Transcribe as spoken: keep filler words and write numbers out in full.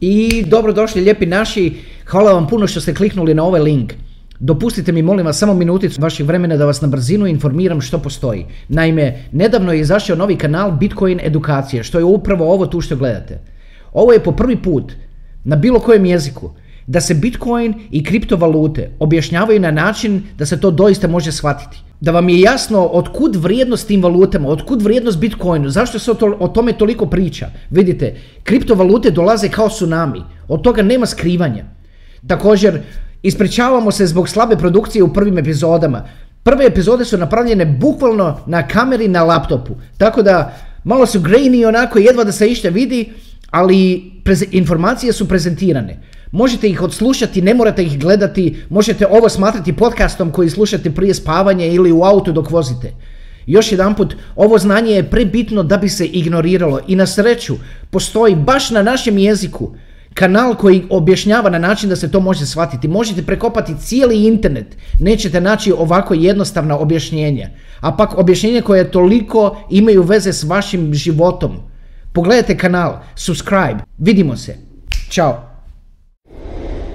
I dobrodošli lijepi naši, hvala vam puno što ste kliknuli na ovaj link. Dopustite mi molim vas samo minuticu vašeg vremena da vas na brzinu informiram što postoji. Naime, nedavno je izašao novi kanal Bitcoin edukacije, što je upravo ovo tu što gledate. Ovo je po prvi put, na bilo kojem jeziku, da se Bitcoin i kriptovalute objašnjavaju na način da se to doista može shvatiti. Da vam je jasno otkud vrijednost tim valutama, otkud vrijednost Bitcoinu, zašto se o tome toliko priča. Vidite, kriptovalute dolaze kao tsunami, od toga nema skrivanja. Također, ispričavamo se zbog slabe produkcije u prvim epizodama. Prve epizode su napravljene bukvalno na kameri na laptopu, tako da malo su grainy onako, jedva da se išta vidi, ali informacije su prezentirane. Možete ih odslušati, ne morate ih gledati, možete ovo smatrati podcastom koji slušate prije spavanja ili u autu dok vozite. Još jedanput, ovo znanje je prebitno da bi se ignoriralo i na sreću postoji baš na našem jeziku kanal koji objašnjava na način da se to može shvatiti. Možete prekopati cijeli internet, nećete naći ovako jednostavna objašnjenja, a pak objašnjenja koje toliko imaju veze s vašim životom. Pogledajte kanal, subscribe, vidimo se, čao.